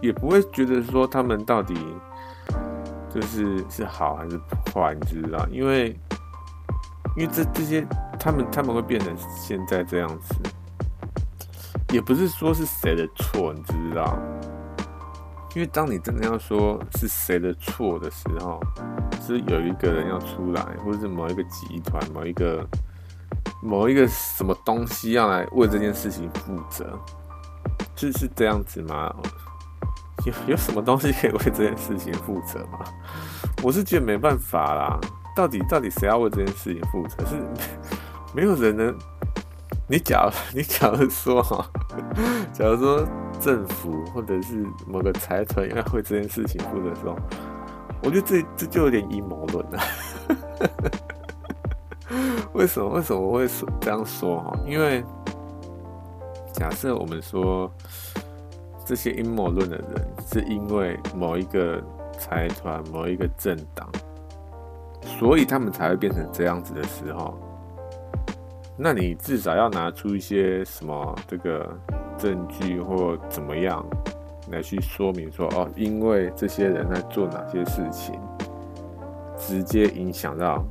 也不会觉得说他们到底就是是好还是坏，你知道？因为因为这这些他们他们会变成现在这样子，也不是说是谁的错，你知道？因为当你真的要说是谁的错的时候，是有一个人要出来，或者是某一个集团、某一个某一个什么东西要来为这件事情负责，是是这样子吗？有有什么东西可以为这件事情负责吗？我是觉得没办法啦。到底到底谁要为这件事情负责？是没有人能。你假你假如说哈，假如说政府或者是某个财团要为这件事情负责的时候，我觉得这这就有点阴谋论了。为什么为什么我会这样说哈？因为假设我们说这些阴谋论的人是因为某一个财团、某一个政党，所以他们才会变成这样子的时候。那你至少要拿出一些什么这个证据或怎么样来去说明说哦，因为这些人在做哪些事情，直接影响到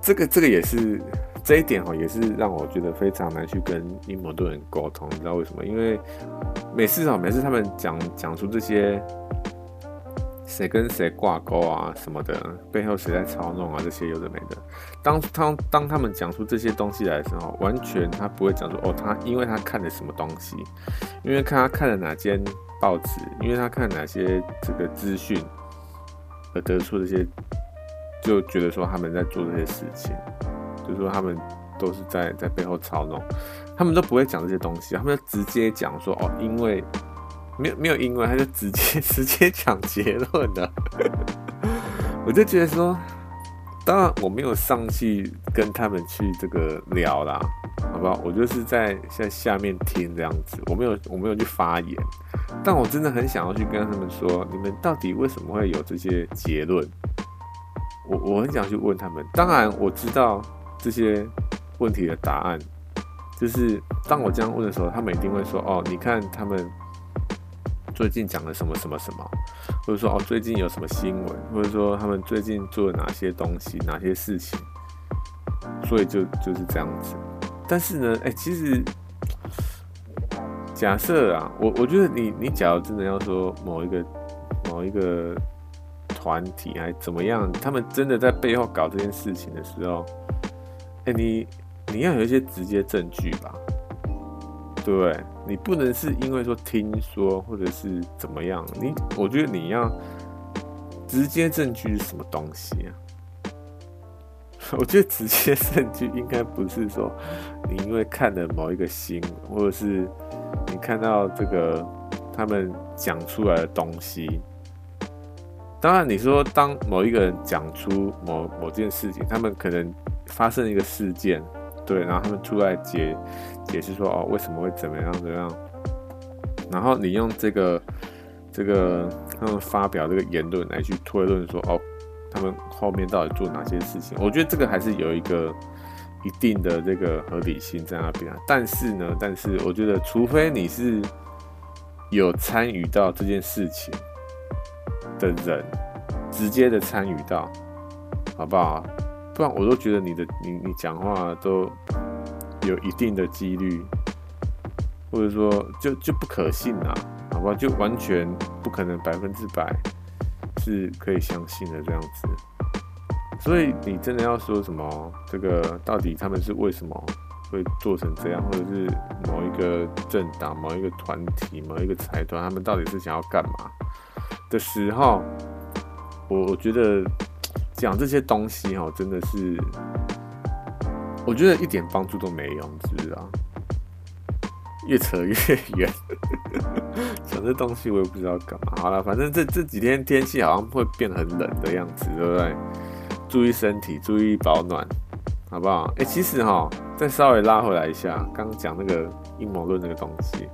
这个这个也是这一点哦，也是让我觉得非常难去跟阴谋论人沟通，你知道为什么？因为每次哦，每次他们讲讲出这些谁跟谁挂钩啊什么的，背后谁在操弄啊，这些有的没的。当他当他们讲出这些东西来的时候，完全他不会讲说哦，他因为他看了什么东西，因为看他看了哪间报纸，因为他看哪些这个资讯而得出这些，就觉得说他们在做这些事情，就是说他们都是在在背后操弄，他们都不会讲这些东西，他们就直接讲说哦，因为。没有没有英文，他就直接直接讲结论了。我就觉得说，当然我没有上去跟他们去这个聊啦，好不好？我就是在在下面听这样子，我没有我没有去发言，但我真的很想要去跟他们说，你们到底为什么会有这些结论？我我很想去问他们。当然我知道这些问题的答案，就是当我这样问的时候，他们一定会说哦，你看他们。最近讲了什么什么什么，或者说哦，最近有什么新闻，或者说他们最近做了哪些东西、哪些事情，所以就就是这样子。但是呢，哎、欸，其实假设啊，我我觉得你你假如真的要说某一个某一个团体还怎么样，他们真的在背后搞这件事情的时候，哎、欸，你你要有一些直接证据吧。对不对？你不能是因为说听说或者是怎么样，你我觉得你要直接证据是什么东西啊？我觉得直接证据应该不是说你因为看了某一个新闻，或者是你看到这个他们讲出来的东西。当然，你说当某一个人讲出某某件事情，他们可能发生一个事件，对，然后他们出来解解释说哦为什么会怎么样怎么样，然后你用这个这个他们发表这个言论来去推论说哦他们后面到底做哪些事情，我觉得这个还是有一个一定的这个合理性在那边、啊、但是呢，但是我觉得除非你是有参与到这件事情的人，直接的参与到，好不好？不然我都觉得你的你你讲话都有一定的几率，或者说就就不可信啊，好不好？就完全不可能百分之百是可以相信的这样子。所以你真的要说什么？这个到底他们是为什么会做成这样，或者是某一个政党、某一个团体、某一个财团，他们到底是想要干嘛的时候，我我觉得讲这些东西哈，真的是我觉得一点帮助都没用，知不知道？越扯越远，讲这东西我也不知道干嘛。好了，反正这这几天天气好像会变很冷的样子，对不对？注意身体，注意保暖，好不好？欸、其实哈，再稍微拉回来一下，刚讲那个阴谋论那个东西，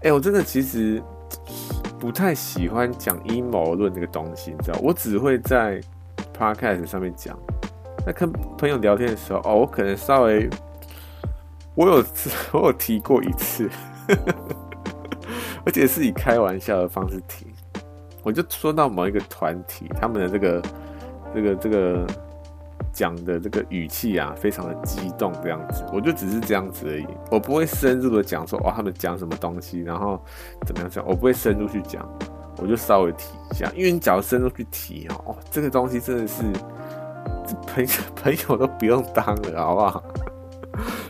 欸、我真的其实不太喜欢讲阴谋论这个东西，你知道，我只会在 podcast 上面讲。那跟朋友聊天的时候，哦，我可能稍微，我有我有提过一次，而且是以开玩笑的方式提，我就说到某一个团体，他们的这个。这个这个讲的这个语气啊，非常的激动，这样子，我就只是这样子而已，我不会深入的讲说，哦，他们讲什么东西，然后怎么样讲，我不会深入去讲，我就稍微提一下，因为你只要深入去提哦，哦这个东西真的是朋友朋友都不用当了，好不好？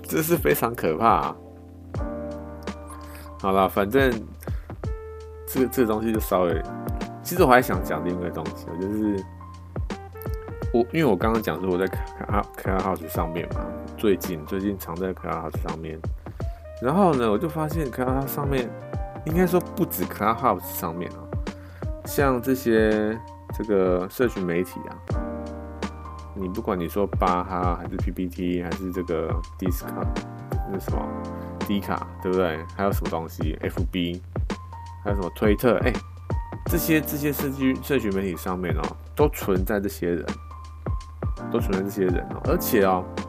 这是非常可怕、啊。好了，反正这个这个东西就稍微，其实我还想讲另外一个东西，我就是。我因为我刚刚讲说我在 Club House 上面嘛，最近最近常在 Club House 上面，然后呢，我就发现 Club House 上面，应该说不止 Club House 上面啊，像这些这个社群媒体啊，你不管你说巴哈还是 P P T 还是这个 Discord 那什么 D 卡，对不对？还有什么东西 F B， 还有什么推特，哎、欸，这些这些社区社群媒体上面哦，都存在这些人。都存在这些人哦、喔，而且哦、喔，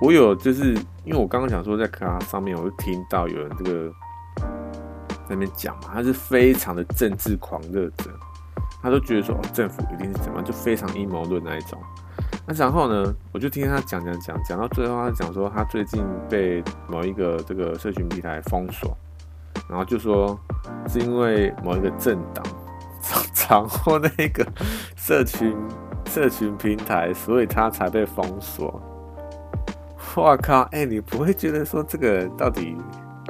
我有就是因为我刚刚想说在卡上面，我就听到有人这个在那边讲嘛，他是非常的政治狂热者，他都觉得说、喔、政府一定是怎么樣，就非常阴谋论那一种。那然后呢，我就听他讲讲讲讲到最后，他讲说他最近被某一个这个社群平台封锁，然后就说是因为某一个政党掌握那个社群。社群平台，所以他才被封锁。哇靠！哎、欸，你不会觉得说这个人到底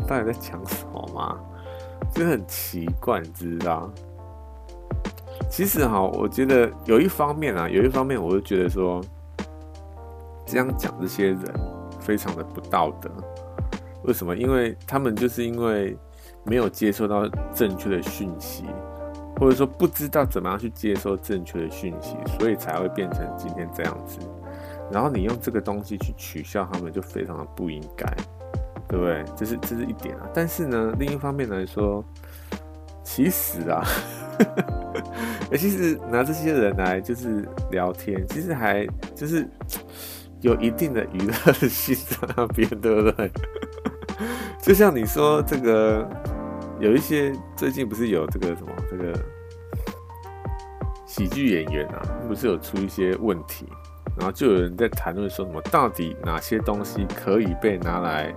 到底在讲什么吗？就很奇怪，你知道？其实哈，我觉得有一方面啊，有一方面我就觉得说，这样讲这些人非常的不道德。为什么？因为他们就是因为没有接受到正确的讯息。或者说不知道怎么样去接收正确的讯息，所以才会变成今天这样子。然后你用这个东西去取笑他们，就非常的不应该，对不对？这是这是一点啊。但是呢，另一方面来说，其实啊，欸、其实拿这些人来就是聊天，其实还就是有一定的娱乐性在那边，对不对？就像你说这个。有一些最近不是有这个什么这个喜剧演员啊，不是有出一些问题，然后就有人在谈论说什么到底哪些东西可以被拿来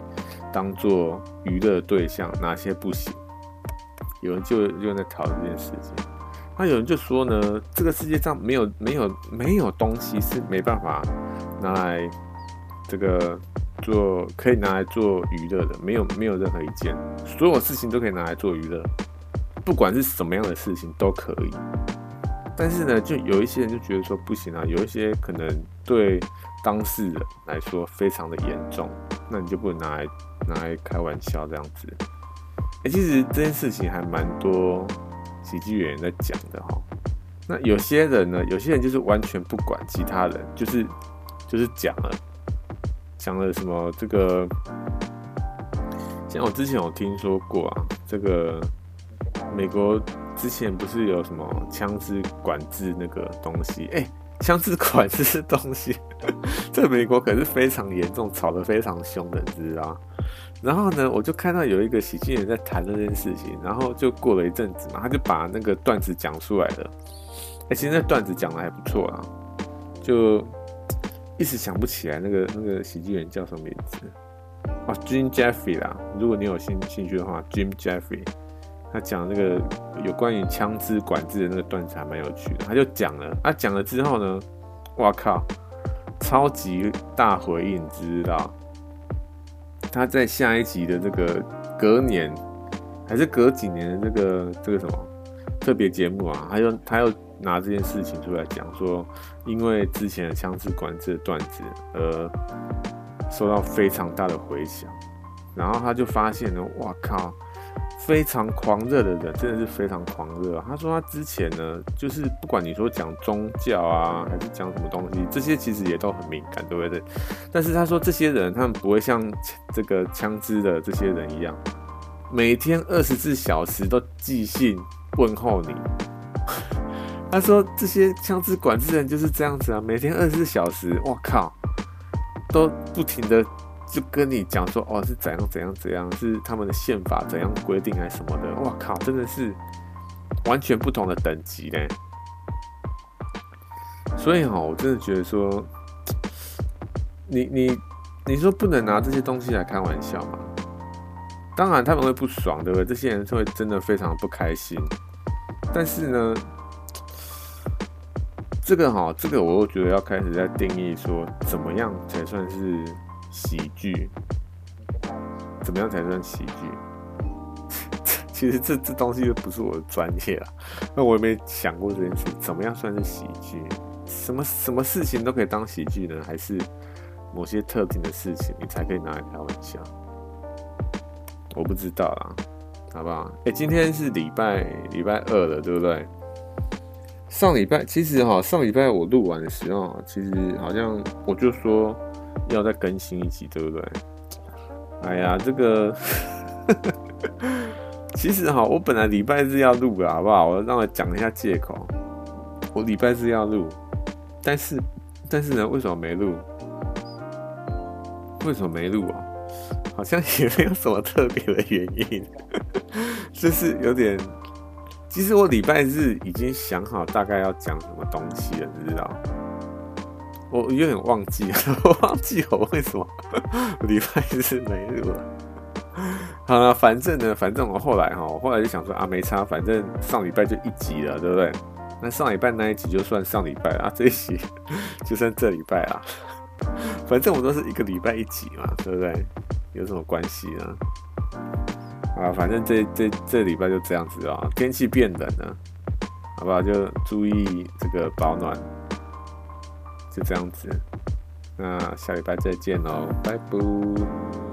当做娱乐对象，哪些不行。有人就就在讨论这件事情，那有人就说呢，这个世界上没有没有没有东西是没办法拿来这个。做可以拿来做娱乐的，没有没有任何一件，所有事情都可以拿来做娱乐，不管是什么样的事情都可以。但是呢，就有一些人就觉得说不行啊，有一些可能对当事人来说非常的严重，那你就不能拿来拿来开玩笑这样子。哎、欸，其实这件事情还蛮多喜剧演员在讲的哈。那有些人呢，有些人就是完全不管其他人，就是。就是讲了讲了什么这个，像我之前有听说过啊，这个美国之前不是有什么枪支管制那个东西？哎、欸，枪支管制是东西，在美国可是非常严重，吵得非常凶的，你知道吗？然后呢，我就看到有一个喜剧人在谈这件事情，然后就过了一阵子嘛，他就把那个段子讲出来了。哎、欸，其实那段子讲的还不错啦，就一时想不起来那个那个喜剧人叫什么名字啊 ，Jim Jeffrey 啦。如果你有兴兴趣的话 ，Jim Jeffrey， 他讲那个有关于枪支管制的那个段子还蛮有趣的，他就讲了，他、啊、讲了之后呢，哇靠，超级大回应，知道？他在下一集的这个隔年还是隔几年的这个这个什么特别节目啊，他又他又拿这件事情出来讲说，因为之前的枪支管制的段子而受到非常大的回响，然后他就发现呢，哇靠，非常狂热的人，真的是非常狂热、啊。他说他之前呢，就是不管你说讲宗教啊，还是讲什么东西，这些其实也都很敏感，对不对？但是他说这些人，他们不会像这个枪支的这些人一样，每天二十四小时都寄信问候你。他说这些枪支管制人就是这样子啊，每天二十四小时，哇靠，都不停的。就跟你讲说哦是怎样怎样怎样，是他们的宪法怎样规定还是什么的，哇靠，真的是完全不同的等级嘞。所以哈、哦，我真的觉得说，你你你说不能拿这些东西来开玩笑嘛？当然他们会不爽，对不对？这些人会真的非常不开心。但是呢，这个哈、哦，这个我又觉得要开始在定义说，怎么样才算是。喜剧怎么样才算喜剧？其实这这东西就不是我的专业啦，那我也没想过这件事。怎么样算是喜剧？什么什么事情都可以当喜剧呢？还是某些特定的事情你才可以拿来开玩笑？我不知道啦，好不好？哎、欸，今天是礼拜礼拜二了，对不对？上礼拜其实哈，上礼拜我录完的时候，其实好像我就说。要再更新一集，对不对？哎呀，这个其实哈，我本来礼拜日要录的，好不好？我让我讲一下借口。我礼拜日要录，但是但是呢，为什么没录？为什么没录啊？好像也没有什么特别的原因，就是有点。其实我礼拜日已经想好大概要讲什么东西了，你知道？我有点忘记了，我忘记我为什么礼拜日没录了。好了，反正呢，反正我后来哈，我后来就想说啊，没差，反正上礼拜就一集了，对不对？那上礼拜那一集就算上礼拜了啊，这一集就算这礼拜啦。反正我都是一个礼拜一集嘛，对不对？有什么关系呢？啊，反正这这这礼拜就这样子啊，天气变冷了，好不好？就注意这个保暖。就这样子，那下礼拜再见喽，拜拜。